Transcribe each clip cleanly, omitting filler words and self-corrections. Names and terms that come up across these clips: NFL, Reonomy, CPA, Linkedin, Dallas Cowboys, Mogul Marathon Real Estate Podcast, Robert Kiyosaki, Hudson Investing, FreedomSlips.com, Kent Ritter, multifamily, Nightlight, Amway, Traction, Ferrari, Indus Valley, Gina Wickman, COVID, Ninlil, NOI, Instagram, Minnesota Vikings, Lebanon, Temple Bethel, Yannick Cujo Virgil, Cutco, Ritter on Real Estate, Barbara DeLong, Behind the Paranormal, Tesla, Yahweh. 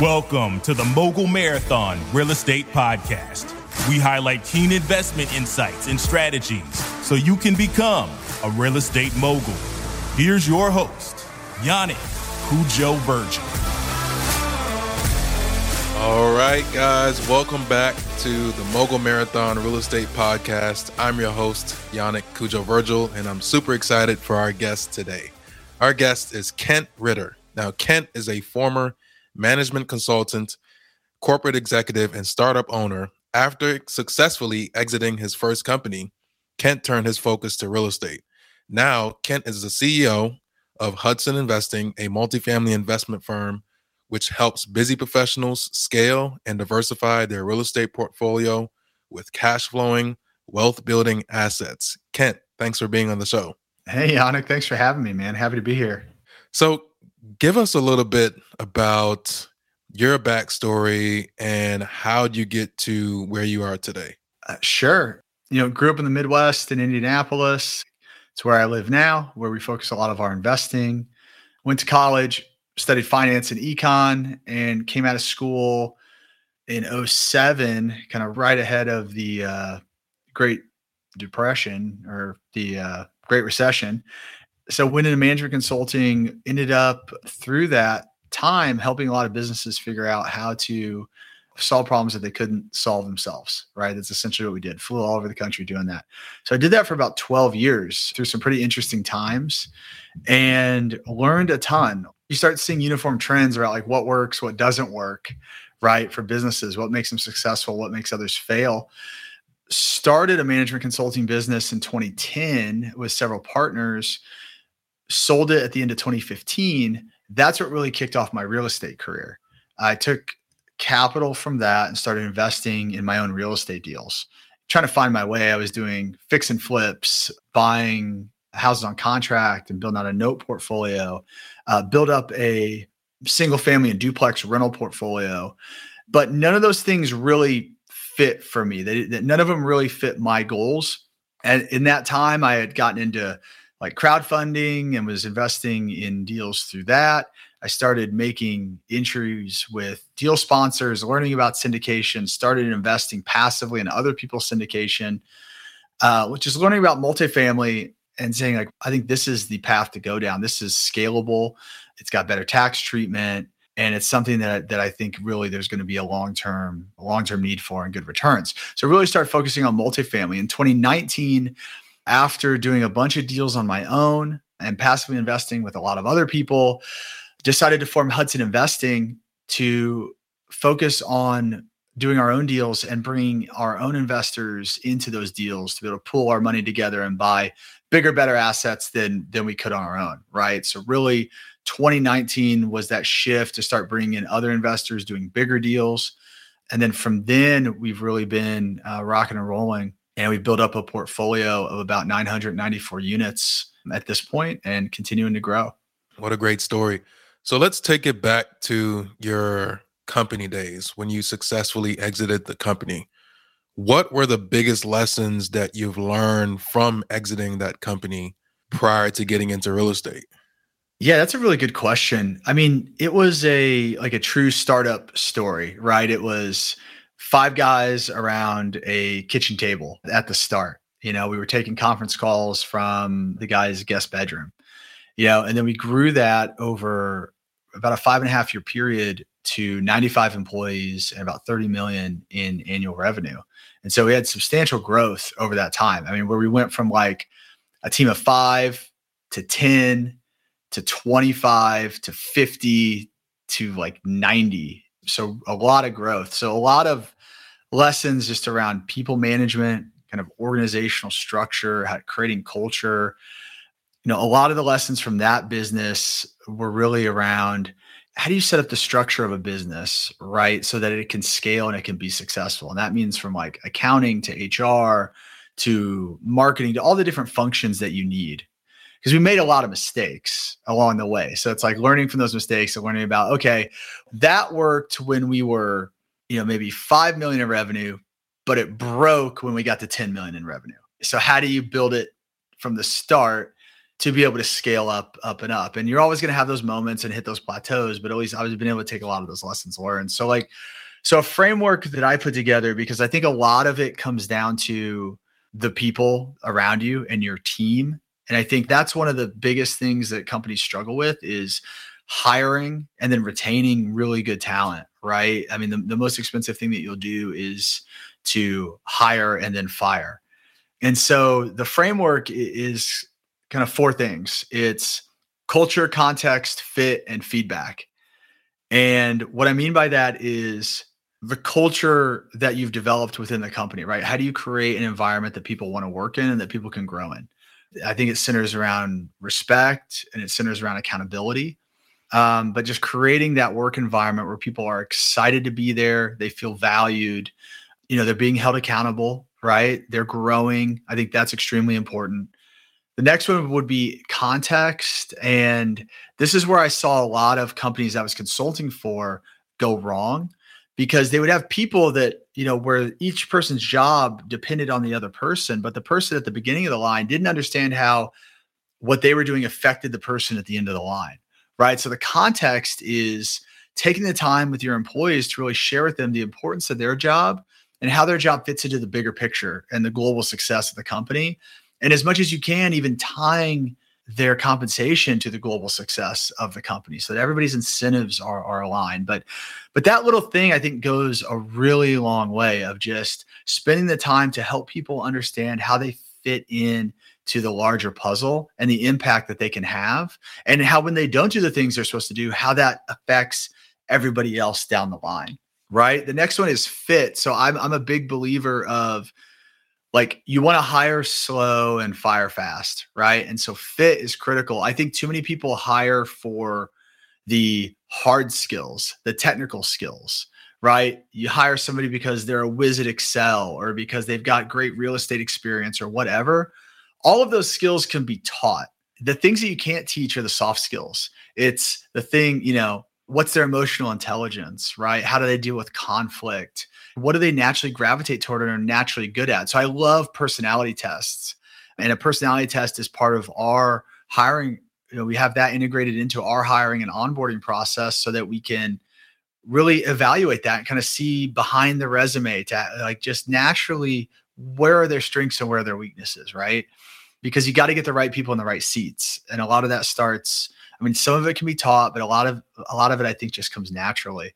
Welcome to the Mogul Marathon Real Estate Podcast. We highlight keen investment insights and strategies so you can become a real estate mogul. Here's your host, Yannick Cujo Virgil. All right, guys, welcome back to the Mogul Marathon Real Estate Podcast. I'm your host, Yannick Cujo Virgil, and I'm super excited for our guest today. Our guest is Kent Ritter. Now, Kent is a former management consultant, corporate executive, and startup owner. After successfully exiting his first company, Kent turned his focus to real estate. Now, Kent is the CEO of Hudson Investing, a multifamily investment firm which helps busy professionals scale and diversify their real estate portfolio with cash flowing, wealth building assets. Kent, thanks for being on the show. Hey, Yannick, thanks for having me, man. Happy to be here. So, give us a little bit about your backstory and how you get to where you are today. Sure. Grew up in the Midwest in Indianapolis. It's where I live now, where we focus a lot of our investing. Went to college, studied finance and econ, and came out of school in 2007, kind of right ahead of the Great Depression or the Great Recession. So went into management consulting, ended up through that time helping a lot of businesses figure out how to solve problems that they couldn't solve themselves, right? That's essentially what we did. Flew all over the country doing that. So I did that for about 12 years through some pretty interesting times and learned a ton. You start seeing uniform trends about like what works, what doesn't work, right? For businesses, what makes them successful, what makes others fail. Started a management consulting business in 2010 with several partners. Sold it at the end of 2015. That's what really kicked off my real estate career. I took capital from that and started investing in my own real estate deals, trying to find my way. I was doing fix and flips, buying houses on contract and building out a note portfolio, build up a single family and duplex rental portfolio. But none of those things really fit for me. None of them really fit my goals. And in that time, I had gotten into like crowdfunding and was investing in deals through that. I started making entries with deal sponsors, learning about syndication, started investing passively in other people's syndication, which is learning about multifamily and saying like, I think this is the path to go down. This is scalable. It's got better tax treatment. And it's something that I think really there's going to be a long-term need for and good returns. So really start focusing on multifamily in 2019. After doing a bunch of deals on my own and passively investing with a lot of other people, decided to form Hudson Investing to focus on doing our own deals and bringing our own investors into those deals to be able to pool our money together and buy bigger, better assets than we could on our own, right? So really 2019 was that shift to start bringing in other investors, doing bigger deals. And then from then, we've really been rocking and rolling. And we built up a portfolio of about 994 units at this point and continuing to grow. What a great story. So let's take it back to your company days when you successfully exited the company. What were the biggest lessons that you've learned from exiting that company prior to getting into real estate? Yeah, that's a really good question. I mean, it was a true startup story, right? It was five guys around a kitchen table at the start. We were taking conference calls from the guy's guest bedroom, and then we grew that over about a 5.5 year period to 95 employees and about 30 million in annual revenue. And so we had substantial growth over that time. I mean, where we went from like a team of 5 to 10 to 25 to 50 to like 90. So a lot of growth. So a lot of lessons just around people management, kind of organizational structure, how creating culture. A lot of the lessons from that business were really around how do you set up the structure of a business, right? So that it can scale and it can be successful. And that means from like accounting to HR to marketing to all the different functions that you need. Because we made a lot of mistakes along the way. So it's like learning from those mistakes and learning about, okay, that worked when we were maybe 5 million in revenue, but it broke when we got to 10 million in revenue. So how do you build it from the start to be able to scale up. And you're always going to have those moments and hit those plateaus, but at least I've been able to take a lot of those lessons learned. So a framework that I put together, because I think a lot of it comes down to the people around you and your team. And I think that's one of the biggest things that companies struggle with is hiring and then retaining really good talent, right? I mean, the most expensive thing that you'll do is to hire and then fire. And so the framework is kind of four things. It's culture, context, fit, and feedback. And what I mean by that is the culture that you've developed within the company, right? How do you create an environment that people want to work in and that people can grow in? I think it centers around respect and it centers around accountability. But just creating that work environment where people are excited to be there, they feel valued, they're being held accountable, right? They're growing. I think that's extremely important. The next one would be context. And this is where I saw a lot of companies I was consulting for go wrong, because they would have people that, where each person's job depended on the other person, but the person at the beginning of the line didn't understand how what they were doing affected the person at the end of the line, right? So the context is taking the time with your employees to really share with them the importance of their job and how their job fits into the bigger picture and the global success of the company. And as much as you can, even tying their compensation to the global success of the company so that everybody's incentives are aligned. But that little thing, I think, goes a really long way of just spending the time to help people understand how they fit in to the larger puzzle and the impact that they can have, and how when they don't do the things they're supposed to do, how that affects everybody else down the line, right? The next one is fit. So I'm a big believer of, you want to hire slow and fire fast, right? And so fit is critical. I think too many people hire for the hard skills, the technical skills, right? You hire somebody because they're a whiz at Excel or because they've got great real estate experience or whatever. All of those skills can be taught. The things that you can't teach are the soft skills. It's the thing, what's their emotional intelligence, right? How do they deal with conflict? What do they naturally gravitate toward and are naturally good at? So I love personality tests. And a personality test is part of our hiring. We have that integrated into our hiring and onboarding process so that we can really evaluate that and kind of see behind the resume to just naturally where are their strengths and where are their weaknesses, right? Because you got to get the right people in the right seats. And a lot of that starts, some of it can be taught, but a lot of it I think just comes naturally.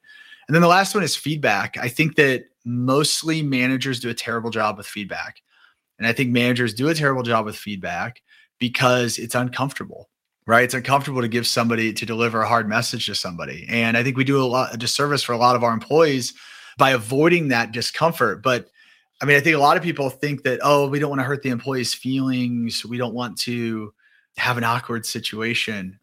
And then the last one is feedback. I think that mostly managers do a terrible job with feedback. And I think managers do a terrible job with feedback because it's uncomfortable, right? It's uncomfortable to give somebody, to deliver a hard message to somebody. And I think we do a disservice for a lot of our employees by avoiding that discomfort. But I think a lot of people think that, we don't want to hurt the employee's feelings. We don't want to have an awkward situation.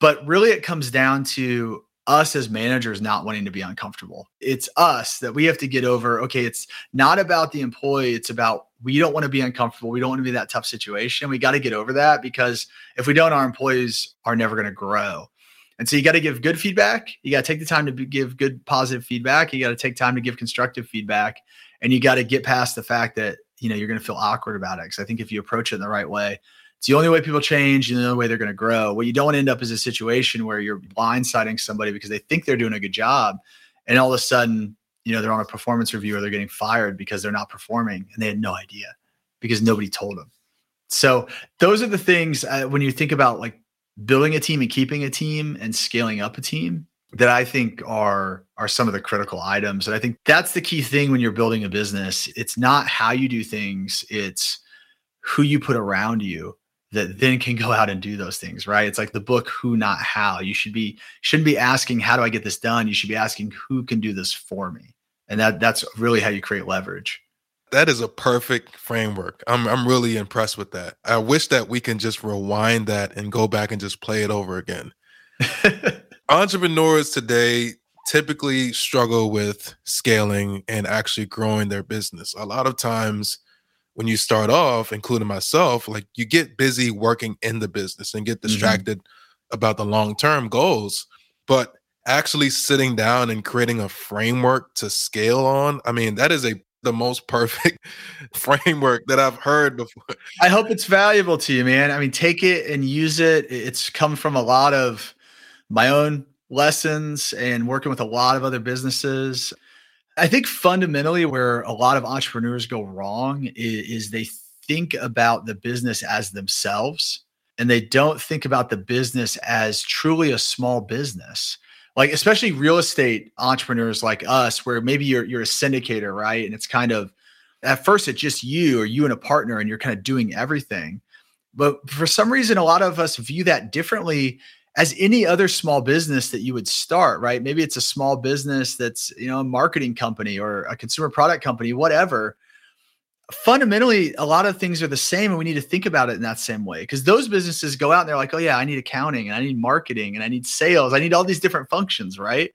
But really it comes down to us as managers not wanting to be uncomfortable. It's us that we have to get over. Okay, it's not about the employee. It's about we don't want to be uncomfortable. We don't want to be in that tough situation. We got to get over that, because if we don't, our employees are never going to grow. And so you got to give good feedback. You got to take the time to give good, positive feedback. You got to take time to give constructive feedback. And you got to get past the fact that, you're going to feel awkward about it. Because I think if you approach it in the right way, it's the only way people change and the only way they're going to grow. What you don't want to end up is a situation where you're blindsiding somebody because they think they're doing a good job. And all of a sudden, they're on a performance review or they're getting fired because they're not performing and they had no idea because nobody told them. So those are the things when you think about building a team and keeping a team and scaling up a team, that I think are some of the critical items. And I think that's the key thing when you're building a business. It's not how you do things. It's who you put around you that then can go out and do those things, right? It's like the book, Who Not How. You shouldn't be asking, how do I get this done? You should be asking, who can do this for me? And that's really how you create leverage. That is a perfect framework. I'm really impressed with that. I wish that we can just rewind that and go back and just play it over again. Entrepreneurs today typically struggle with scaling and actually growing their business. A lot of times when you start off, including myself, you get busy working in the business and get distracted about the long-term goals, but actually sitting down and creating a framework to scale on, that is a the most perfect framework that I've heard before. I hope it's valuable to you, man. I mean, take it and use it. It's come from a lot of my own lessons and working with a lot of other businesses. I think fundamentally where a lot of entrepreneurs go wrong is they think about the business as themselves, and they don't think about the business as truly a small business. Like, especially real estate entrepreneurs like us, where maybe you're a syndicator, right? And it's kind of, at first it's just you or you and a partner, and you're kind of doing everything. But for some reason, a lot of us view that differently as any other small business that you would start, right? Maybe it's a small business that's, you know, a marketing company or a consumer product company, whatever. Fundamentally, a lot of things are the same, and we need to think about it in that same way, because those businesses go out and they're like, oh yeah, I need accounting and I need marketing and I need sales. I need all these different functions, right?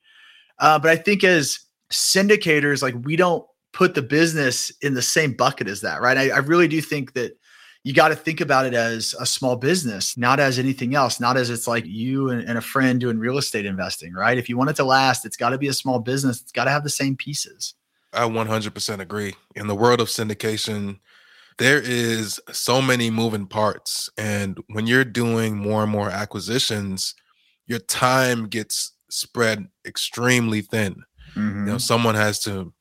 But I think as syndicators, like, we don't put the business in the same bucket as that, right? I really do think that you got to think about it as a small business, not as anything else, not as it's like you and a friend doing real estate investing, right? If you want it to last, it's got to be a small business. It's got to have the same pieces. I 100% agree. In the world of syndication, there is so many moving parts. And when you're doing more and more acquisitions, your time gets spread extremely thin. Mm-hmm. You know, someone has to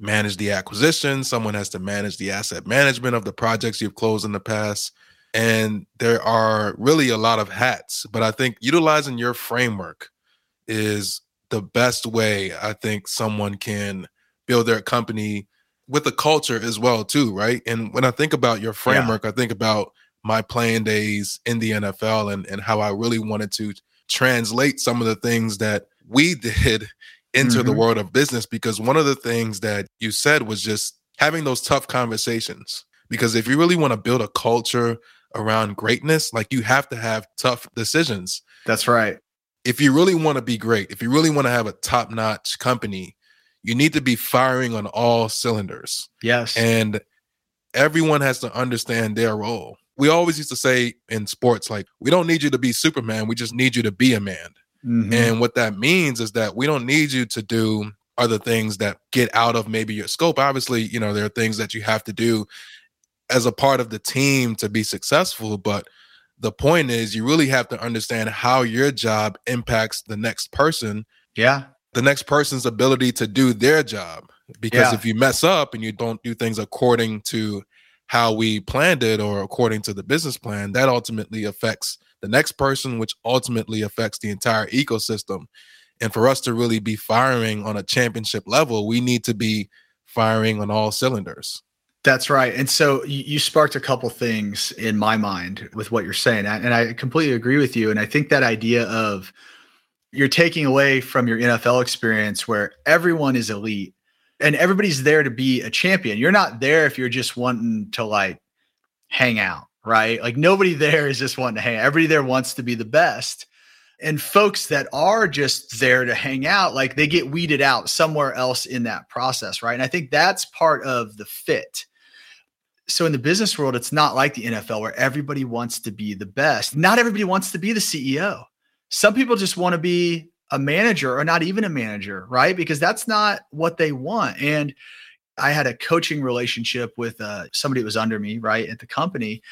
manage the acquisition. Someone has to manage the asset management of the projects you've closed in the past. And there are really a lot of hats. But I think utilizing your framework is the best way I think someone can build their company with a culture as well too, right? And when I think about your framework, I think about my playing days in the NFL and how I really wanted to translate some of the things that we did into the world of business, because one of the things that you said was just having those tough conversations. Because if you really want to build a culture around greatness, like, you have to have tough decisions. That's right. If you really want to be great, if you really want to have a top-notch company, you need to be firing on all cylinders. Yes. And everyone has to understand their role. We always used to say in sports, like, we don't need you to be Superman. We just need you to be a man. Mm-hmm. And what that means is that we don't need you to do other things that get out of maybe your scope. Obviously, you know, there are things that you have to do as a part of the team to be successful. But the point is, you really have to understand how your job impacts the next person. Yeah. The next person's ability to do their job. Because if you mess up and you don't do things according to how we planned it or according to the business plan, that ultimately affects the next person, which ultimately affects the entire ecosystem. And for us to really be firing on a championship level, we need to be firing on all cylinders. That's right. And so you sparked a couple things in my mind with what you're saying. And I completely agree with you. And I think that idea of you're taking away from your NFL experience where everyone is elite and everybody's there to be a champion. You're not there if you're just wanting to, like, hang out, right? Like, nobody there is just wanting to hang out. Everybody there wants to be the best. And folks that are just there to hang out, like, they get weeded out somewhere else in that process, right? And I think that's part of the fit. So in the business world, it's not like the NFL where everybody wants to be the best. Not everybody wants to be the CEO. Some people just want to be a manager or not even a manager, right? Because that's not what they want. And I had a coaching relationship with somebody that was under me, right, at the company.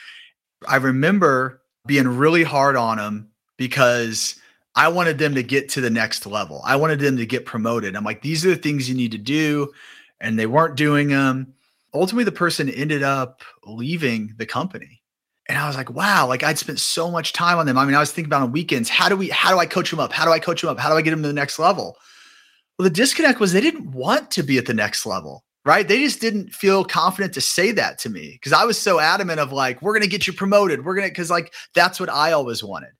I remember being really hard on them because I wanted them to get to the next level. I wanted them to get promoted. I'm like, these are the things you need to do. And they weren't doing them. Ultimately, the person ended up leaving the company. And I was like, wow, like, I'd spent so much time on them. I mean, I was thinking about on weekends, how do I coach them up? How do I coach them up? How do I get them to the next level? Well, the disconnect was they didn't want to be at the next level, right? They just didn't feel confident to say that to me because I was so adamant of like, we're going to get you promoted. We're going to, cause like, that's what I always wanted.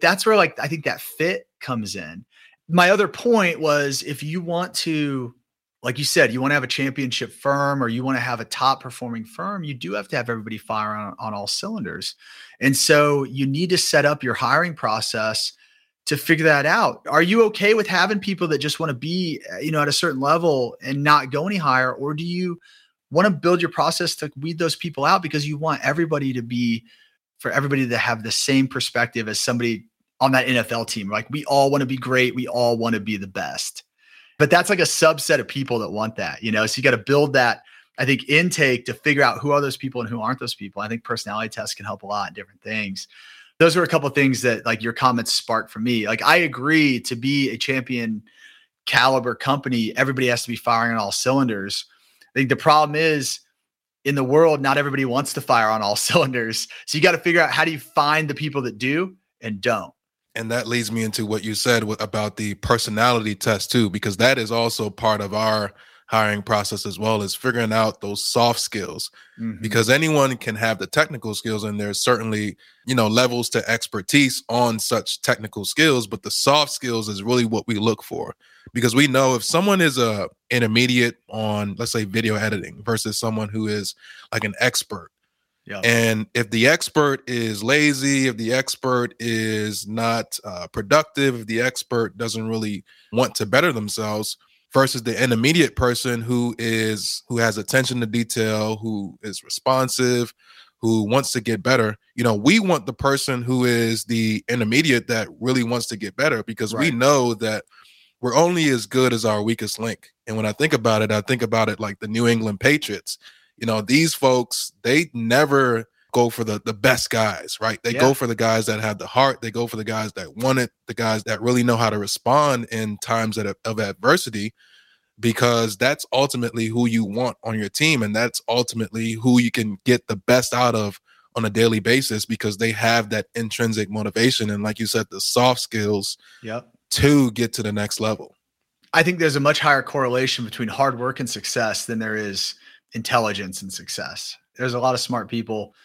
That's where, like, I think that fit comes in. My other point was, if you want to, like you said, you want to have a championship firm or you want to have a top performing firm, you do have to have everybody fire on all cylinders. And so you need to set up your hiring process to figure that out. Are you okay with having people that just want to be, you know, at a certain level and not go any higher? Or do you want to build your process to weed those people out because you want everybody to be, for everybody to have the same perspective as somebody on that NFL team? Like, we all want to be great. We all want to be the best. But that's like a subset of people that want that, you know? So you got to build that I think intake to figure out who are those people and who aren't those people. I think personality tests can help a lot in different things. Those are a couple of things that like your comments sparked for me. Like I agree, to be a champion caliber company, everybody has to be firing on all cylinders. I think the problem is in the world, not everybody wants to fire on all cylinders. So you got to figure out, how do you find the people that do and don't? And that leads me into what you said about the personality test too, because that is also part of our hiring process as well, is figuring out those soft skills, because anyone can have the technical skills, and there's certainly, you know, levels to expertise on such technical skills, but the soft skills is really what we look for, because we know if someone is a intermediate on, let's say, video editing versus someone who is like an expert. Yeah. And if the expert is lazy, if the expert is not productive, if the expert doesn't really want to better themselves, versus the intermediate person who has attention to detail, who is responsive, who wants to get better. You know, we want the person who is the intermediate that really wants to get better, because we know that we're only as good as our weakest link. And when I think about it like the New England Patriots. You know, these folks, they never go for the best guys, right? They go for the guys that have the heart. They go for the guys that want it, the guys that really know how to respond in times of adversity, because that's ultimately who you want on your team. And that's ultimately who you can get the best out of on a daily basis, because they have that intrinsic motivation. And like you said, the soft skills to get to the next level. I think there's a much higher correlation between hard work and success than there is intelligence and success. There's a lot of smart people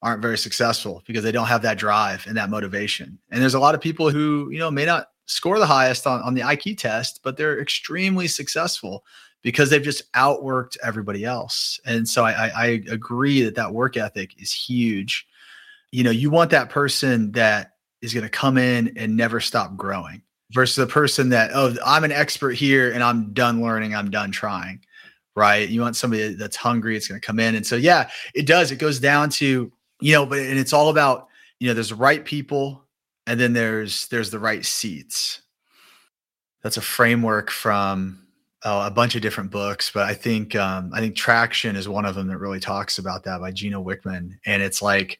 aren't very successful because they don't have that drive and that motivation. And there's a lot of people who, you know, may not score the highest on the IQ test, but they're extremely successful because they've just outworked everybody else. And so I agree that work ethic is huge. You know, you want that person that is going to come in and never stop growing versus the person that, oh, I'm an expert here and I'm done learning, I'm done trying. Right? You want somebody that's hungry. It's going to come in. And so, yeah, it does. It goes down to, you know, but, and it's all about, you know, there's the right people and then there's the right seats. That's a framework from a bunch of different books, but I think Traction is one of them that really talks about that, by Gina Wickman. And it's like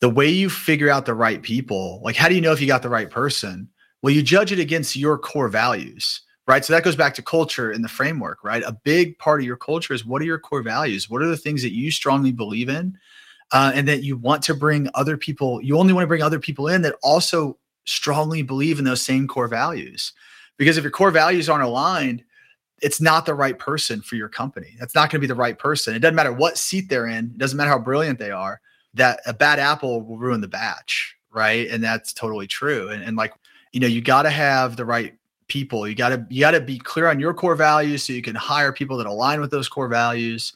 the way you figure out the right people, like, how do you know if you got the right person? Well, you judge it against your core values. Right. So that goes back to culture and the framework, right? A big part of your culture is, what are your core values? What are the things that you strongly believe in? And that you want to bring other people, you only want to bring other people in that also strongly believe in those same core values. Because if your core values aren't aligned, it's not the right person for your company. That's not going to be the right person. It doesn't matter what seat they're in. It doesn't matter how brilliant they are. That a bad apple will ruin the batch. Right. And that's totally true. And like, you know, you got to have the right people. You got to be clear on your core values so you can hire people that align with those core values.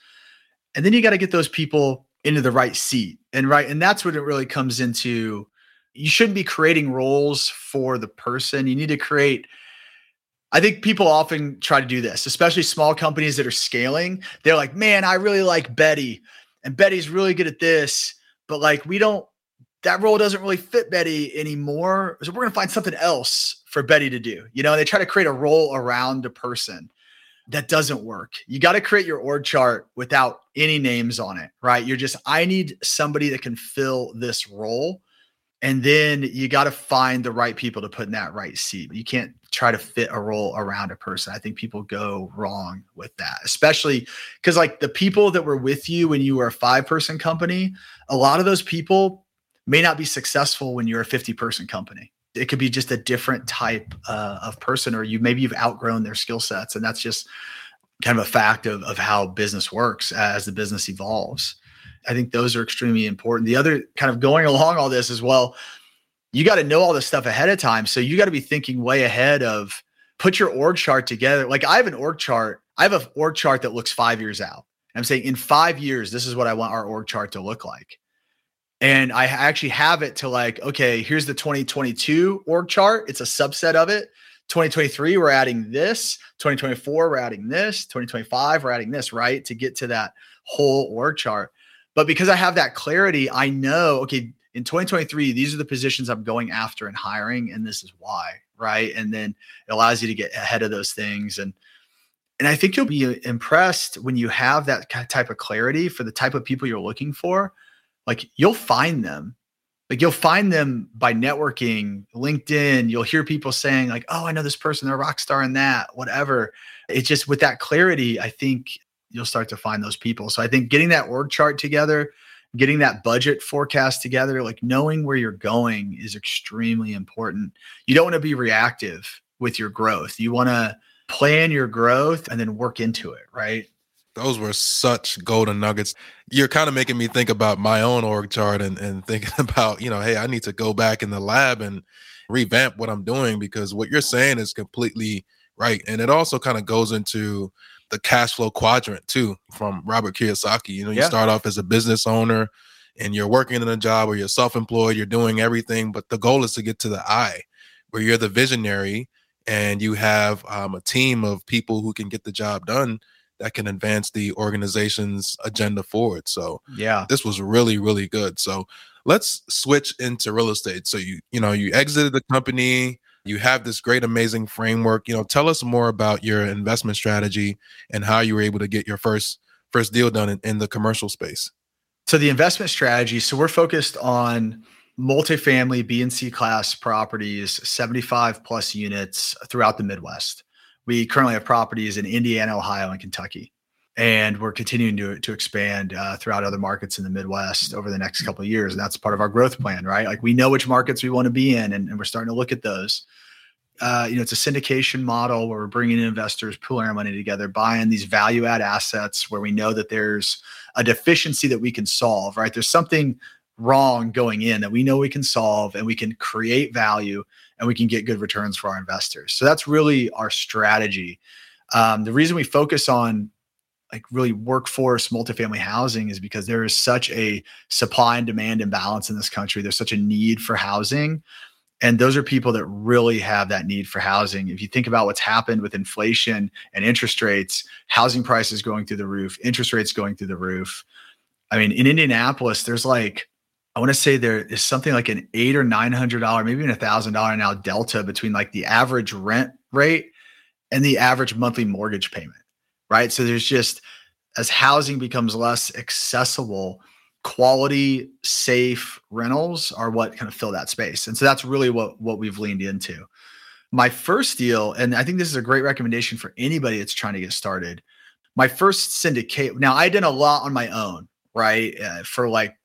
And then you got to get those people into the right seat. And that's what it really comes into. You shouldn't be creating roles for the person. You need to create, I think people often try to do this, especially small companies that are scaling. They're like, man, I really like Betty, and Betty's really good at this, but like that role doesn't really fit Betty anymore. So we're going to find something else for Betty to do. You know, they try to create a role around a person. That doesn't work. You got to create your org chart without any names on it, right? You're just, I need somebody that can fill this role. And then you got to find the right people to put in that right seat. You can't try to fit a role around a person. I think people go wrong with that, especially because like the people that were with you when you were a 5-person company, a lot of those people may not be successful when you're a 50-person company. It could be just a different type of person, or you've outgrown their skill sets. And that's just kind of a fact of how business works as the business evolves. I think those are extremely important. The other kind of going along all this as well, you got to know all this stuff ahead of time. So you got to be thinking way ahead of, put your org chart together. Like I have an org chart. I have an org chart that looks 5 years out. I'm saying in 5 years, this is what I want our org chart to look like. And I actually have it to like, okay, here's the 2022 org chart. It's a subset of it. 2023, we're adding this. 2024, we're adding this. 2025, we're adding this, right? To get to that whole org chart. But because I have that clarity, I know, okay, in 2023, these are the positions I'm going after and hiring, and this is why, right? And then it allows you to get ahead of those things. And And I think you'll be impressed when you have that type of clarity for the type of people you're looking for. Like, you'll find them. Like, you'll find them by networking, LinkedIn. You'll hear people saying like, oh, I know this person, they're a rock star in that, whatever. It's just with that clarity, I think you'll start to find those people. So I think getting that org chart together, getting that budget forecast together, like knowing where you're going is extremely important. You don't want to be reactive with your growth. You want to plan your growth and then work into it, right? Those were such golden nuggets. You're kind of making me think about my own org chart and thinking about, you know, hey, I need to go back in the lab and revamp what I'm doing, because what you're saying is completely right. And it also kind of goes into the cash flow quadrant too, from Robert Kiyosaki. You know, you start off as a business owner and you're working in a job or you're self-employed, you're doing everything, but the goal is to get to the I, where you're the visionary and you have a team of people who can get the job done that can advance the organization's agenda forward. So yeah, this was really, really good. So let's switch into real estate. So you exited the company, you have this great, amazing framework. You know, tell us more about your investment strategy and how you were able to get your first deal done in the commercial space. So the investment strategy, so we're focused on multifamily B and C class properties, 75 plus units throughout the Midwest. We currently have properties in Indiana, Ohio, and Kentucky, and we're continuing to expand throughout other markets in the Midwest over the next couple of years. And that's part of our growth plan, right? Like, we know which markets we want to be in, and we're starting to look at those. It's a syndication model where we're bringing in investors, pooling our money together, buying these value add assets where we know that there's a deficiency that we can solve, right? There's something wrong going in that we know we can solve, and we can create value, and we can get good returns for our investors. So that's really our strategy. The reason we focus on like really workforce multifamily housing is because there is such a supply and demand imbalance in this country. There's such a need for housing. And those are people that really have that need for housing. If you think about what's happened with inflation and interest rates, housing prices going through the roof, interest rates going through the roof. I mean, in Indianapolis, there's like, I want to say there is something like an $800 or $900, maybe even $1,000 now delta between like the average rent rate and the average monthly mortgage payment, right? So there's just, as housing becomes less accessible, quality, safe rentals are what kind of fill that space. And so that's really what we've leaned into. My first deal, and I think this is a great recommendation for anybody that's trying to get started. My first syndicate, now I did a lot on my own, right? For like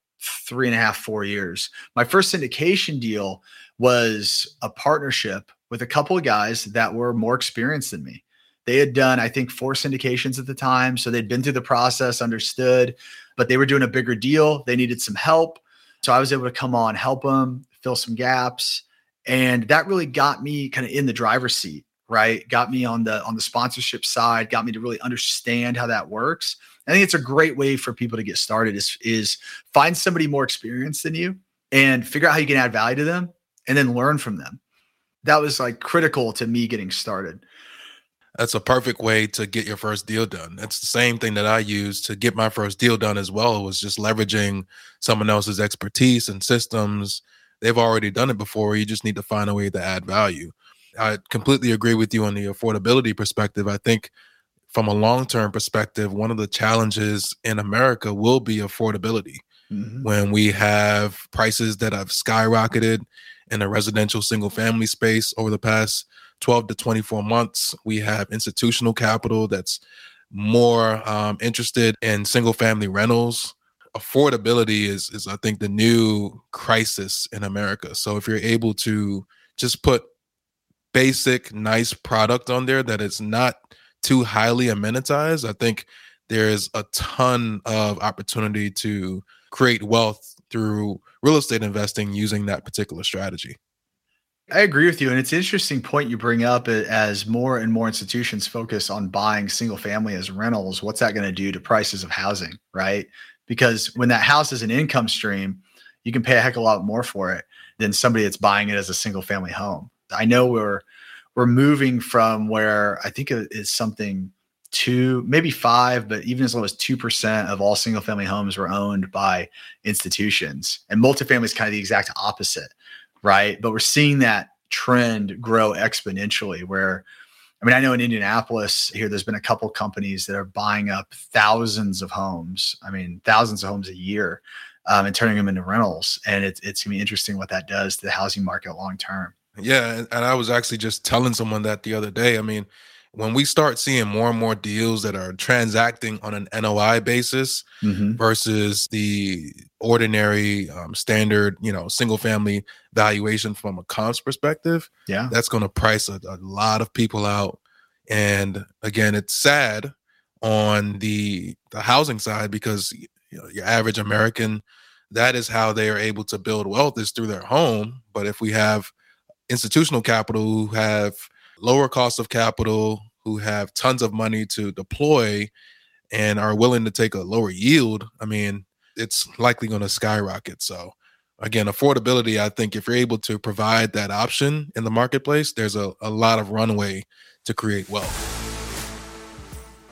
3.5, 4 years. My first syndication deal was a partnership with a couple of guys that were more experienced than me. They had done, I think, 4 syndications at the time. So they'd been through the process, understood, but they were doing a bigger deal. They needed some help. So I was able to come on, help them, fill some gaps. And that really got me kind of in the driver's seat, right? Got me on the sponsorship side, got me to really understand how that works. I think it's a great way for people to get started is find somebody more experienced than you and figure out how you can add value to them and then learn from them. That was like critical to me getting started. That's a perfect way to get your first deal done. That's the same thing that I used to get my first deal done as well. It was just leveraging someone else's expertise and systems. They've already done it before. You just need to find a way to add value. I completely agree with you on the affordability perspective. I think from a long-term perspective, one of the challenges in America will be affordability. Mm-hmm. When we have prices that have skyrocketed in the residential single-family space over the past 12 to 24 months, we have institutional capital that's more interested in single-family rentals. Affordability is, I think, the new crisis in America. So if you're able to just put basic, nice product on there that it's not too highly amenitized, I think there's a ton of opportunity to create wealth through real estate investing using that particular strategy. I agree with you. And it's an interesting point you bring up, as more and more institutions focus on buying single family as rentals, what's that going to do to prices of housing, right? Because when that house is an income stream, you can pay a heck of a lot more for it than somebody that's buying it as a single family home. I know we're moving from where I think it's something 2, maybe 5, but even as low as 2% of all single family homes were owned by institutions, and multifamily is kind of the exact opposite, right? But we're seeing that trend grow exponentially, where I mean, I know in Indianapolis here, there's been a couple companies that are buying up thousands of homes. I mean, thousands of homes a year and turning them into rentals. And it's going to be interesting what that does to the housing market long term. Yeah. And I was actually just telling someone that the other day. I mean, when we start seeing more and more deals that are transacting on an NOI basis versus the ordinary standard, you know, single family valuation from a comps perspective, that's going to price a lot of people out. And again, it's sad on the housing side because, you know, your average American, that is how they are able to build wealth, is through their home. But if we have institutional capital who have lower cost of capital, who have tons of money to deploy and are willing to take a lower yield, I mean, it's likely going to skyrocket. So again, affordability, I think if you're able to provide that option in the marketplace, there's a lot of runway to create wealth.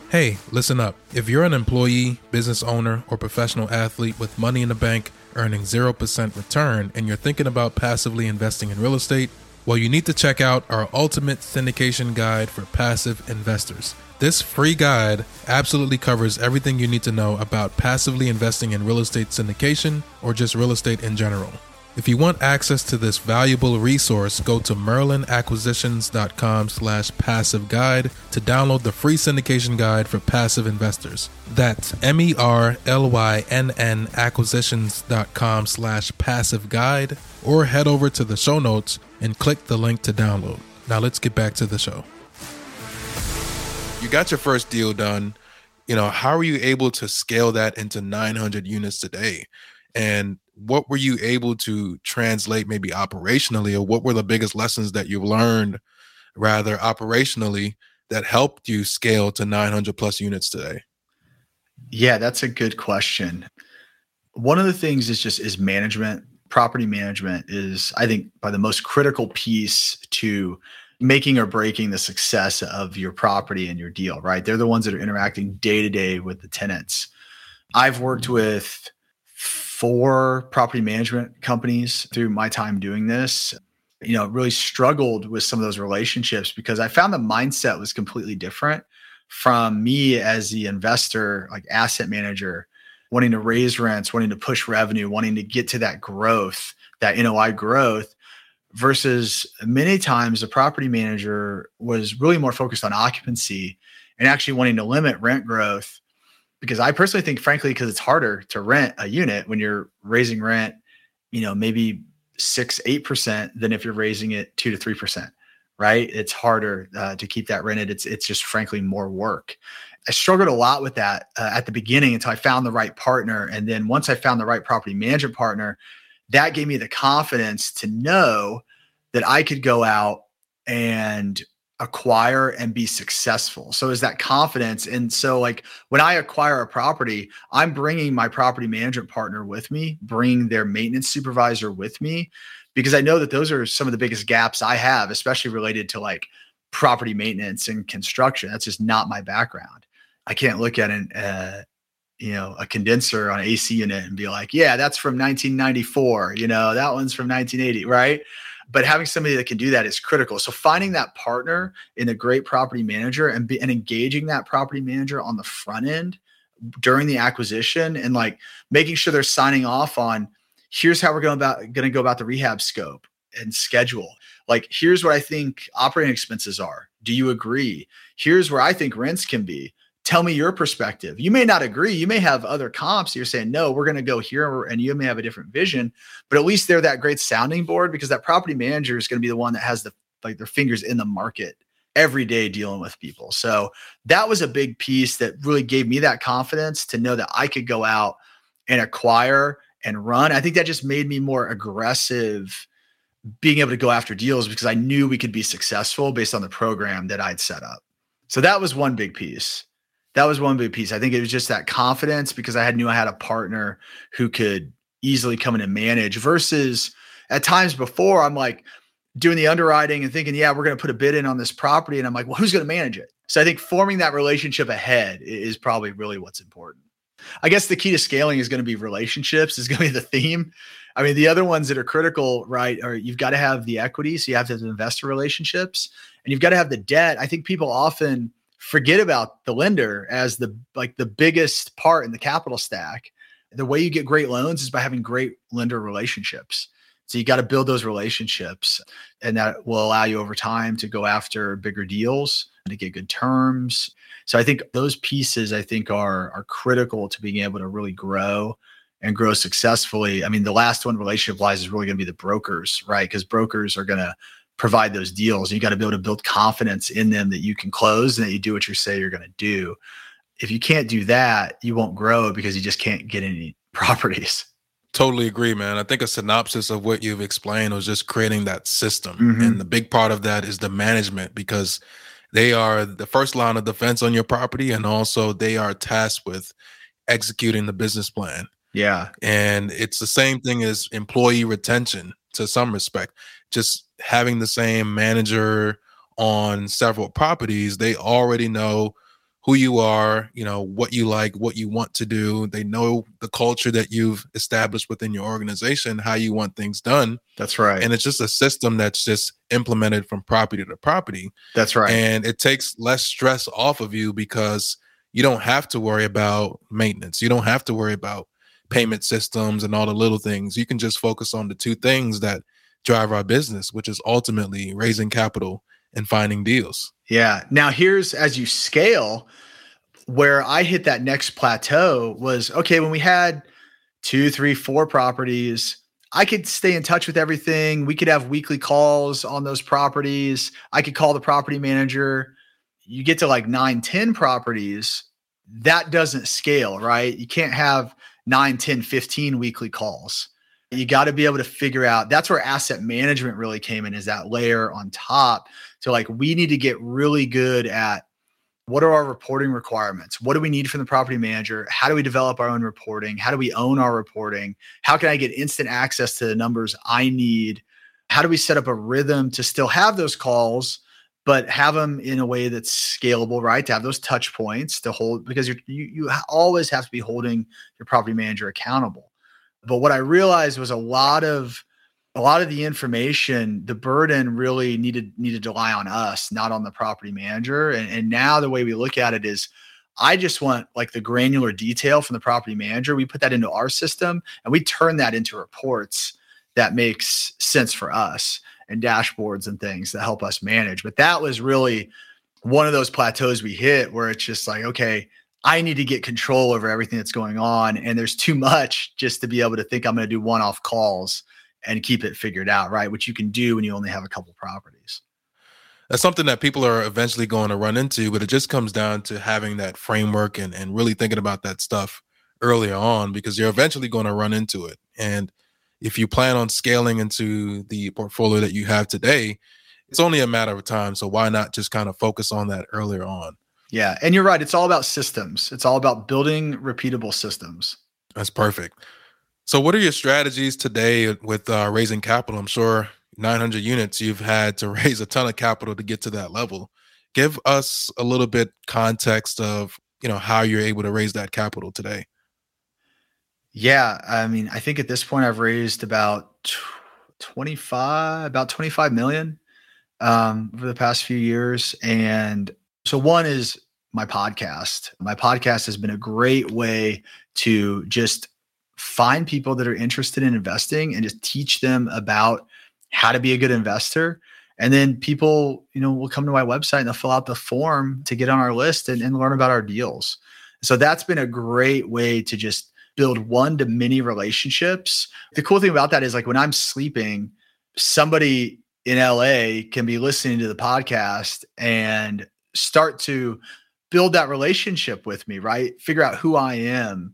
Hey, listen up. If you're an employee, business owner, or professional athlete with money in the bank earning 0% return and you're thinking about passively investing in real estate, well, you need to check out our ultimate syndication guide for passive investors. This free guide absolutely covers everything you need to know about passively investing in real estate syndication or just real estate in general. If you want access to this valuable resource, go to merlinacquisitions.com/passive guide to download the free syndication guide for passive investors. That's merlinacquisitions.com/passive guide, or head over to the show notes and click the link to download. Now let's get back to the show. You got your first deal done. You know, how are you able to scale that into 900 units today? And what were you able to translate maybe operationally, or what were the biggest lessons that you learned rather operationally that helped you scale to 900 plus units today? Yeah, that's a good question. One of the things is management. Property management is, I think, by the most critical piece to making or breaking the success of your property and your deal, right? They're the ones that are interacting day to day with the tenants. I've worked with 4 property management companies through my time doing this, you know, really struggled with some of those relationships because I found the mindset was completely different from me as the investor, like asset manager, wanting to raise rents, wanting to push revenue, wanting to get to that growth, that NOI growth, versus many times the property manager was really more focused on occupancy and actually wanting to limit rent growth. Because I personally think, frankly, because it's harder to rent a unit when you're raising rent, you know, maybe 6-8% than if you're raising it 2-3%, right? It's harder to keep that rented. It's just frankly more work. I struggled a lot with that at the beginning until I found the right partner. And then once I found the right property management partner, that gave me the confidence to know that I could go out and acquire and be successful. So is that confidence. And so like when I acquire a property, I'm bringing my property management partner with me, bringing their maintenance supervisor with me, because I know that those are some of the biggest gaps I have, especially related to like property maintenance and construction. That's just not my background. I can't look at a condenser on an AC unit and be like, yeah, that's from 1994. You know, that one's from 1980, right? But having somebody that can do that is critical. So finding that partner in a great property manager and engaging that property manager on the front end during the acquisition and like making sure they're signing off on, here's how we're going to go about the rehab scope and schedule. Like, here's what I think operating expenses are. Do you agree? Here's where I think rents can be. Tell me your perspective. You may not agree. You may have other comps. You're saying, no, we're going to go here, and you may have a different vision, but at least they're that great sounding board, because that property manager is going to be the one that has their fingers in the market every day dealing with people. So that was a big piece that really gave me that confidence to know that I could go out and acquire and run. I think that just made me more aggressive being able to go after deals because I knew we could be successful based on the program that I'd set up. So that was one big piece. I think it was just that confidence because I knew I had a partner who could easily come in and manage, versus at times before I'm like doing the underwriting and thinking, yeah, we're going to put a bid in on this property. And I'm like, well, who's going to manage it? So I think forming that relationship ahead is probably really what's important. I guess the key to scaling is going to be relationships, is going to be the theme. I mean, the other ones that are critical, right, are you've got to have the equity. So you have to have investor relationships. and you've got to have the debt. I think people often forget about the lender as the biggest part in the capital stack. The way you get great loans is by having great lender relationships. So you got to build those relationships, and that will allow you over time to go after bigger deals and to get good terms. So I think those pieces are critical to being able to really grow and grow successfully. I mean, the last one, relationship wise, is really going to be the brokers, right? Because brokers are going to provide those deals. You got to be able to build confidence in them that you can close and that you do what you say you're going to do. If you can't do that, you won't grow because you just can't get any properties. Totally agree, man. I think a synopsis of what you've explained was just creating that system. Mm-hmm. And the big part of that is the management, because they are the first line of defense on your property. And also they are tasked with executing the business plan. Yeah. And it's the same thing as employee retention to some respect. Just having the same manager on several properties, they already know who you are, you know, what you like, what you want to do. They know the culture that you've established within your organization, how you want things done. That's right. And it's just a system that's just implemented from property to property. That's right. And it takes less stress off of you because you don't have to worry about maintenance. You don't have to worry about payment systems and all the little things. You can just focus on the two things that drive our business, which is ultimately raising capital and finding deals. Yeah. Now here's, as you scale, where I hit that next plateau was, okay, when we had 2, 3, 4 properties, I could stay in touch with everything. We could have weekly calls on those properties. I could call the property manager. You get to like 9, 10 properties, that doesn't scale, right? You can't have 9, 10, 15 weekly calls. You got to be able to figure out, that's where asset management really came in, is that layer on top. So like, we need to get really good at what are our reporting requirements? What do we need from the property manager? How do we develop our own reporting? How do we own our reporting? How can I get instant access to the numbers I need? How do we set up a rhythm to still have those calls, but have them in a way that's scalable, right? To have those touch points to hold, because you always have to be holding your property manager accountable. But what I realized was a lot of the information, the burden really needed to lie on us, not on the property manager. And now the way we look at it is, I just want like the granular detail from the property manager. We put that into our system and we turn that into reports that makes sense for us, and dashboards and things that help us manage. But that was really one of those plateaus we hit where it's just like, okay, I need to get control over everything that's going on. And there's too much just to be able to think I'm going to do one-off calls and keep it figured out, right? Which you can do when you only have a couple properties. That's something that people are eventually going to run into, but it just comes down to having that framework and really thinking about that stuff earlier on, because you're eventually going to run into it. And if you plan on scaling into the portfolio that you have today, it's only a matter of time. So why not just kind of focus on that earlier on? Yeah. And you're right. It's all about systems. It's all about building repeatable systems. That's perfect. So what are your strategies today with raising capital? I'm sure 900 units, you've had to raise a ton of capital to get to that level. Give us a little bit context of, you know, how you're able to raise that capital today. Yeah. I mean, I think at this point I've raised about 25 million over the past few years. And so one is my podcast. My podcast has been a great way to just find people that are interested in investing and just teach them about how to be a good investor. And then people, you know, will come to my website and they'll fill out the form to get on our list and learn about our deals. So that's been a great way to just build one-to-many relationships. The cool thing about that is, like, when I'm sleeping, somebody in LA can be listening to the podcast and start to build that relationship with me, right? Figure out who I am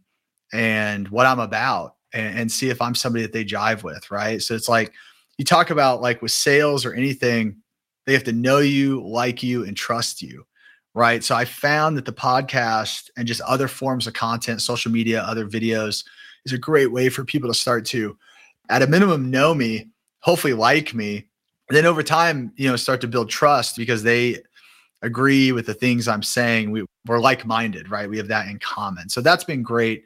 and what I'm about, and see if I'm somebody that they jive with, right? So it's like, you talk about like with sales or anything, they have to know you, like you, and trust you. Right. So I found that the podcast and just other forms of content, social media, other videos, is a great way for people to start to, at a minimum, know me, hopefully like me. And then over time, you know, start to build trust because they agree with the things I'm saying. We're like-minded, right? We have that in common. So that's been great.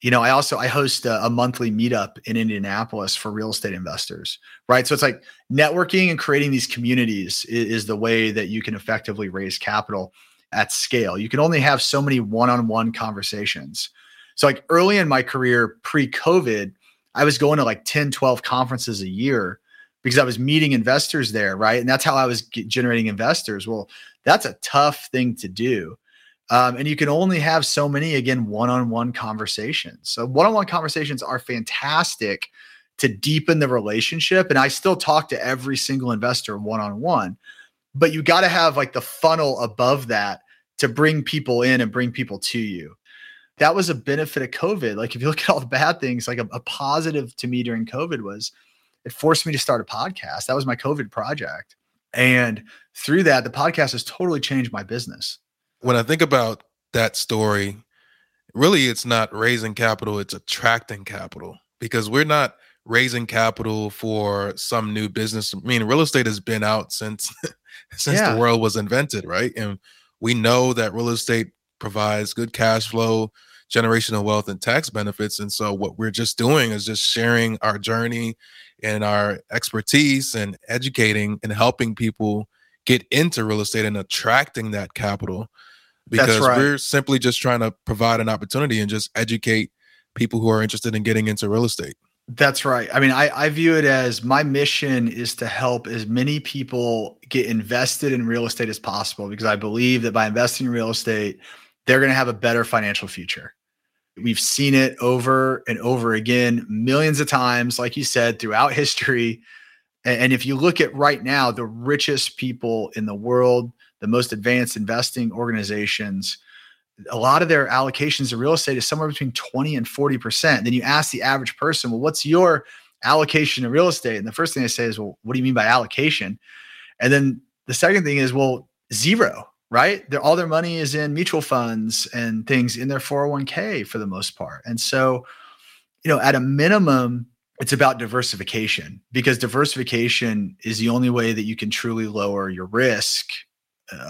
You know, I host a monthly meetup in Indianapolis for real estate investors, right? So it's like networking and creating these communities is the way that you can effectively raise capital at scale. You can only have so many one-on-one conversations. So like early in my career, pre-COVID, I was going to like 10, 12 conferences a year because I was meeting investors there, right? And that's how I was generating investors. Well, that's a tough thing to do. And you can only have so many, again, one-on-one conversations. So one-on-one conversations are fantastic to deepen the relationship. And I still talk to every single investor one-on-one, but you got to have like the funnel above that to bring people in and bring people to you. That was a benefit of COVID. Like if you look at all the bad things, like a positive to me during COVID was it forced me to start a podcast. That was my COVID project. And through that, the podcast has totally changed my business. When I think about that story, really, it's not raising capital, it's attracting capital, because we're not raising capital for some new business. I mean, real estate has been out since the world was invented, right? And we know that real estate provides good cash flow, generational wealth, and tax benefits. And so what we're just doing is just sharing our journey and our expertise and educating and helping people get into real estate and attracting that capital. Because we're simply just trying to provide an opportunity and just educate people who are interested in getting into real estate. That's right. I mean, I view it as my mission is to help as many people get invested in real estate as possible, because I believe that by investing in real estate, they're going to have a better financial future. We've seen it over and over again, millions of times, like you said, throughout history. And if you look at right now, the richest people in the world, the most advanced investing organizations, a lot of their allocations to real estate is somewhere between 20 and 40%. Then you ask the average person, well, what's your allocation to real estate? And the first thing they say is, well, what do you mean by allocation? And then the second thing is, well, zero, right? All their money is in mutual funds and things in their 401k for the most part. And so, you know, at a minimum, it's about diversification, because diversification is the only way that you can truly lower your risk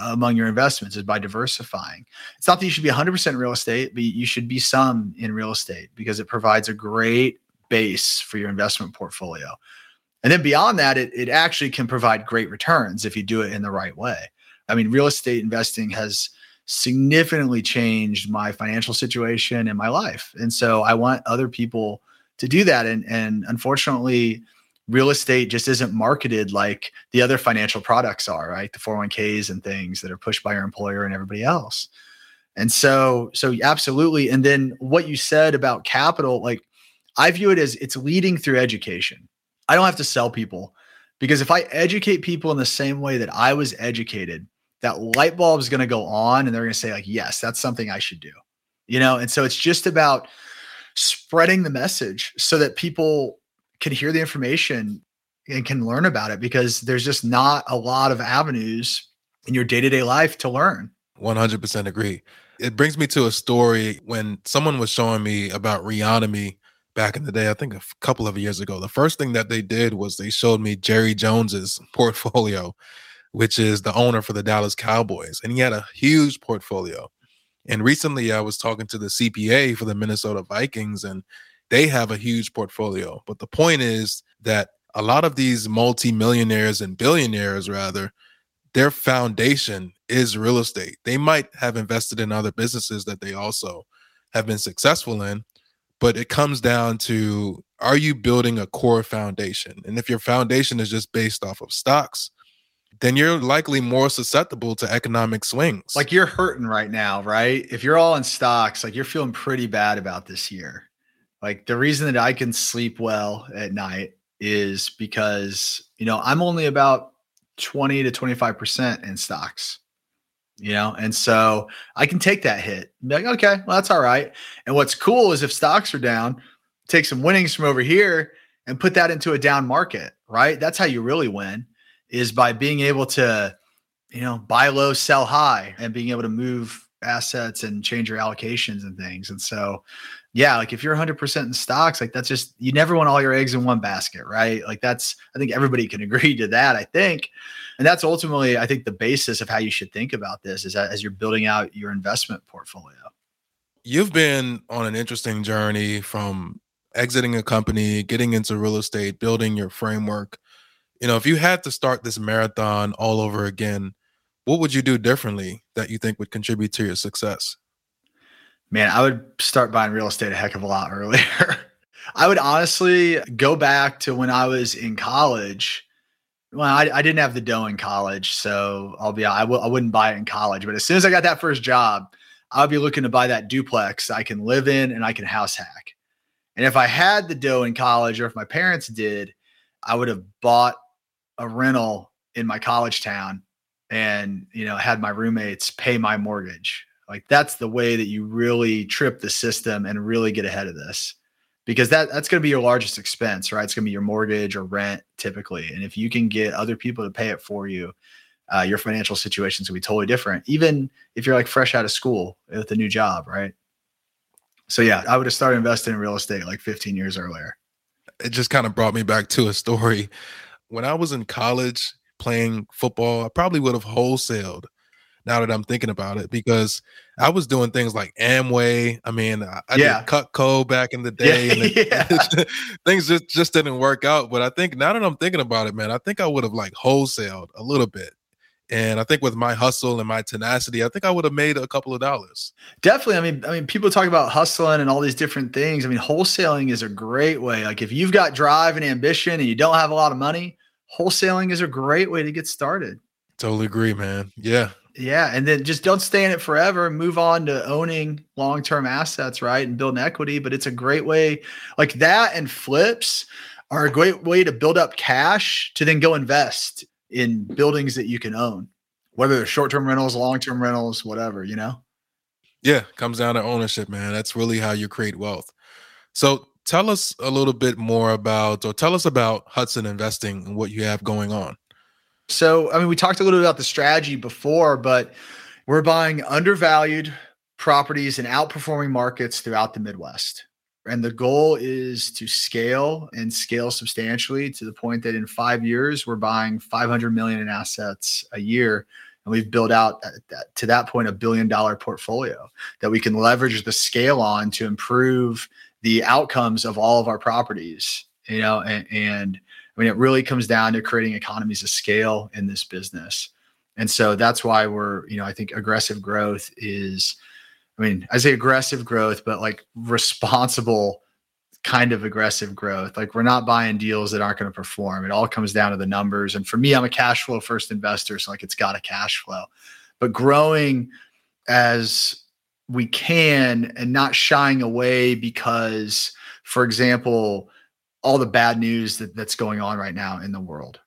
among your investments, is by diversifying. It's not that you should be 100% real estate, but you should be some in real estate, because it provides a great base for your investment portfolio. And then beyond that, it actually can provide great returns if you do it in the right way. I mean, real estate investing has significantly changed my financial situation and my life. And so I want other people to do that. And unfortunately, real estate just isn't marketed like the other financial products are, right? The 401ks and things that are pushed by your employer and everybody else. And so absolutely. And then what you said about capital, like I view it as it's leading through education. I don't have to sell people, because if I educate people in the same way that I was educated, that light bulb is going to go on and they're going to say like, yes, that's something I should do, you know? And so it's just about spreading the message so that people can hear the information and can learn about it, because there's just not a lot of avenues in your day-to-day life to learn. 100% agree. It brings me to a story when someone was showing me about Reonomy back in the day, I think a couple of years ago. The first thing that they did was they showed me Jerry Jones's portfolio, which is the owner for the Dallas Cowboys. And he had a huge portfolio. And recently I was talking to the CPA for the Minnesota Vikings, and they have a huge portfolio. But the point is that a lot of these multimillionaires and billionaires, rather, their foundation is real estate. They might have invested in other businesses that they also have been successful in, but it comes down to, are you building a core foundation? And if your foundation is just based off of stocks, then you're likely more susceptible to economic swings. Like you're hurting right now, right? If you're all in stocks, like you're feeling pretty bad about this year. Like the reason that I can sleep well at night is because, you know, I'm only about 20 to 25% in stocks, you know? And so I can take that hit and be like, okay, well, that's all right. And what's cool is if stocks are down, take some winnings from over here and put that into a down market, right? That's how you really win, is by being able to, you know, buy low, sell high, and being able to move assets and change your allocations and things. And so, yeah, like if you're 100% in stocks, like that's just, you never want all your eggs in one basket, right? Like that's, I think everybody can agree to that, I think. And that's ultimately, I think, the basis of how you should think about this is as you're building out your investment portfolio. You've been on an interesting journey from exiting a company, getting into real estate, building your framework. You know, if you had to start this marathon all over again, what would you do differently that you think would contribute to your success? Man, I would start buying real estate a heck of a lot earlier. I would honestly go back to when I was in college. Well, I didn't have the dough in college, so I wouldn't buy it in college. But as soon as I got that first job, I'll be looking to buy that duplex I can live in and I can house hack. And if I had the dough in college, or if my parents did, I would have bought a rental in my college town and, you know, had my roommates pay my mortgage. Like, that's the way that you really trip the system and really get ahead of this, because that's going to be your largest expense, right? It's going to be your mortgage or rent typically. And if you can get other people to pay it for you, your financial situation is going to be totally different, even if you're like fresh out of school with a new job, right? So yeah, I would have started investing in real estate like 15 years earlier. It just kind of brought me back to a story. When I was in college playing football, I probably would have wholesaled, now that I'm thinking about it, because I was doing things like Amway. I mean, I did Cutco back in the day. Yeah, and things just didn't work out. But I think now that I'm thinking about it, man, I think I would have like wholesaled a little bit. And I think with my hustle and my tenacity, I think I would have made a couple of dollars. Definitely. I mean, people talk about hustling and all these different things. I mean, wholesaling is a great way. Like, if you've got drive and ambition and you don't have a lot of money, wholesaling is a great way to get started. Totally agree, man. Yeah. Yeah. And then just don't stay in it forever and move on to owning long-term assets, right? And building equity. But it's a great way, like that and flips are a great way to build up cash to then go invest in buildings that you can own, whether they're short-term rentals, long-term rentals, whatever, you know? Yeah. Comes down to ownership, man. That's really how you create wealth. So tell us a little bit more about, or tell us about Hudson Investing and what you have going on. So, I mean, we talked a little bit about the strategy before, but we're buying undervalued properties in outperforming markets throughout the Midwest. And the goal is to scale substantially to the point that in 5 years, we're buying $500 million in assets a year. And we've built out to that point, $1 billion portfolio that we can leverage the scale on to improve the outcomes of all of our properties, you know, and I mean, it really comes down to creating economies of scale in this business. And so that's why we're, you know, I think aggressive growth is, I mean, I say aggressive growth, but like responsible kind of aggressive growth. Like, we're not buying deals that aren't going to perform. It all comes down to the numbers. And for me, I'm a cash flow first investor. So like, it's got a cash flow, but growing as we can and not shying away because, for example, all the bad news that's going on right now in the world.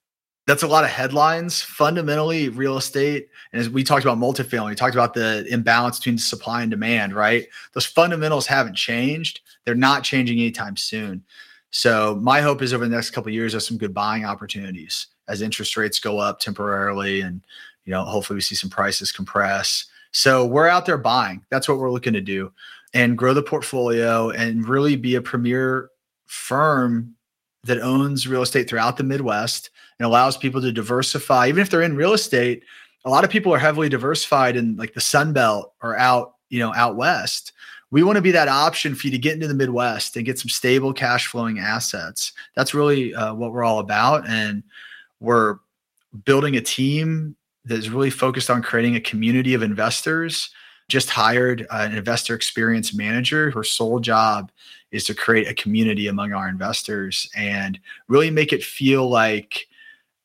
That's a lot of headlines. Fundamentally, real estate, and as we talked about multifamily, we talked about the imbalance between supply and demand, right? Those fundamentals haven't changed. They're not changing anytime soon. So my hope is over the next couple of years, there's some good buying opportunities as interest rates go up temporarily. And, you know, hopefully we see some prices compress. So we're out there buying. That's what we're looking to do, and grow the portfolio and really be a premier firm that owns real estate throughout the Midwest and allows people to diversify. Even if they're in real estate, a lot of people are heavily diversified in like the Sun Belt or out, you know, out West. We want to be that option for you to get into the Midwest and get some stable cash flowing assets. That's really what we're all about. And we're building a team that is really focused on creating a community of investors. Just hired an investor experience manager. Her sole job is to create a community among our investors and really make it feel like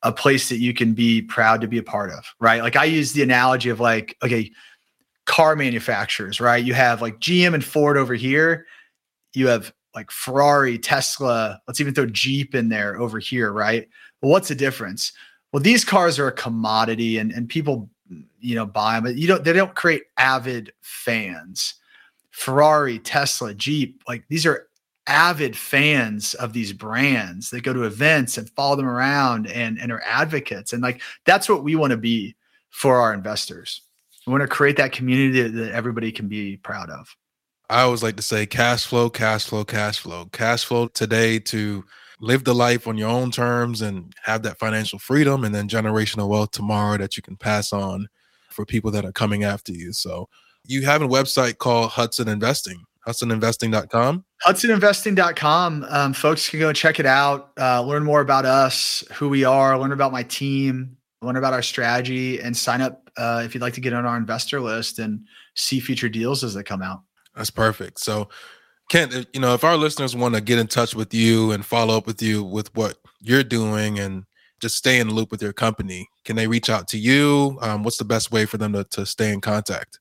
a place that you can be proud to be a part of, right? Like, I use the analogy of like, okay, car manufacturers, right? You have like GM and Ford over here. You have like Ferrari, Tesla, let's even throw Jeep in there over here, right? Well, what's the difference? Well, these cars are a commodity and people, you know, buy them, but they don't create avid fans. Ferrari, Tesla, Jeep, like these are avid fans of these brands. They go to events and follow them around and are advocates. And like, that's what we want to be for our investors. We want to create that community that everybody can be proud of. I always like to say cash flow, cash flow, cash flow, cash flow today to live the life on your own terms and have that financial freedom and then generational wealth tomorrow that you can pass on for people that are coming after you. So you have a website called Hudson Investing, HudsonInvesting.com. HudsonInvesting.com. Folks can go check it out, learn more about us, who we are, learn about my team, learn about our strategy, and sign up if you'd like to get on our investor list and see future deals as they come out. That's perfect. So, Kent, you know, if our listeners want to get in touch with you and follow up with you with what you're doing and just stay in the loop with your company, can they reach out to you? What's the best way for them to stay in contact?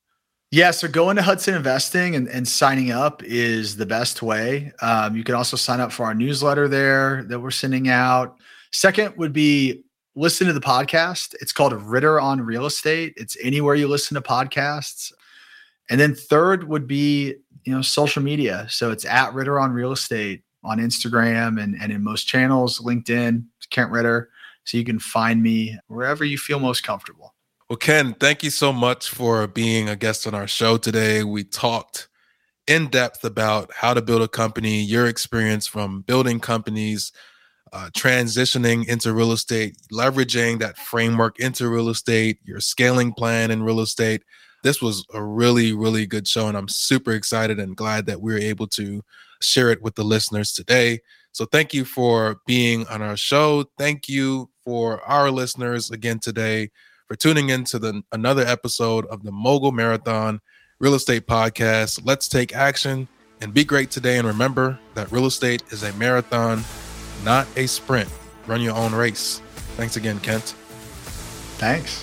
Yeah, so going to Hudson Investing and signing up is the best way. You can also sign up for our newsletter there that we're sending out. Second would be listen to the podcast. It's called Ritter on Real Estate. It's anywhere you listen to podcasts. And then third would be, you know, social media. So it's at Ritter on Real Estate on Instagram and in most channels, LinkedIn, Kent Ritter. So you can find me wherever you feel most comfortable. Well, Ken, thank you so much for being a guest on our show today. We talked in depth about how to build a company, your experience from building companies, transitioning into real estate, leveraging that framework into real estate, your scaling plan in real estate. This was a really, really good show, and I'm super excited and glad that we were able to share it with the listeners today. So thank you for being on our show. Thank you for our listeners again today for tuning in to another episode of the Mogul Marathon Real Estate Podcast. Let's take action and be great today. And remember that real estate is a marathon, not a sprint. Run your own race. Thanks again, Kent. Thanks.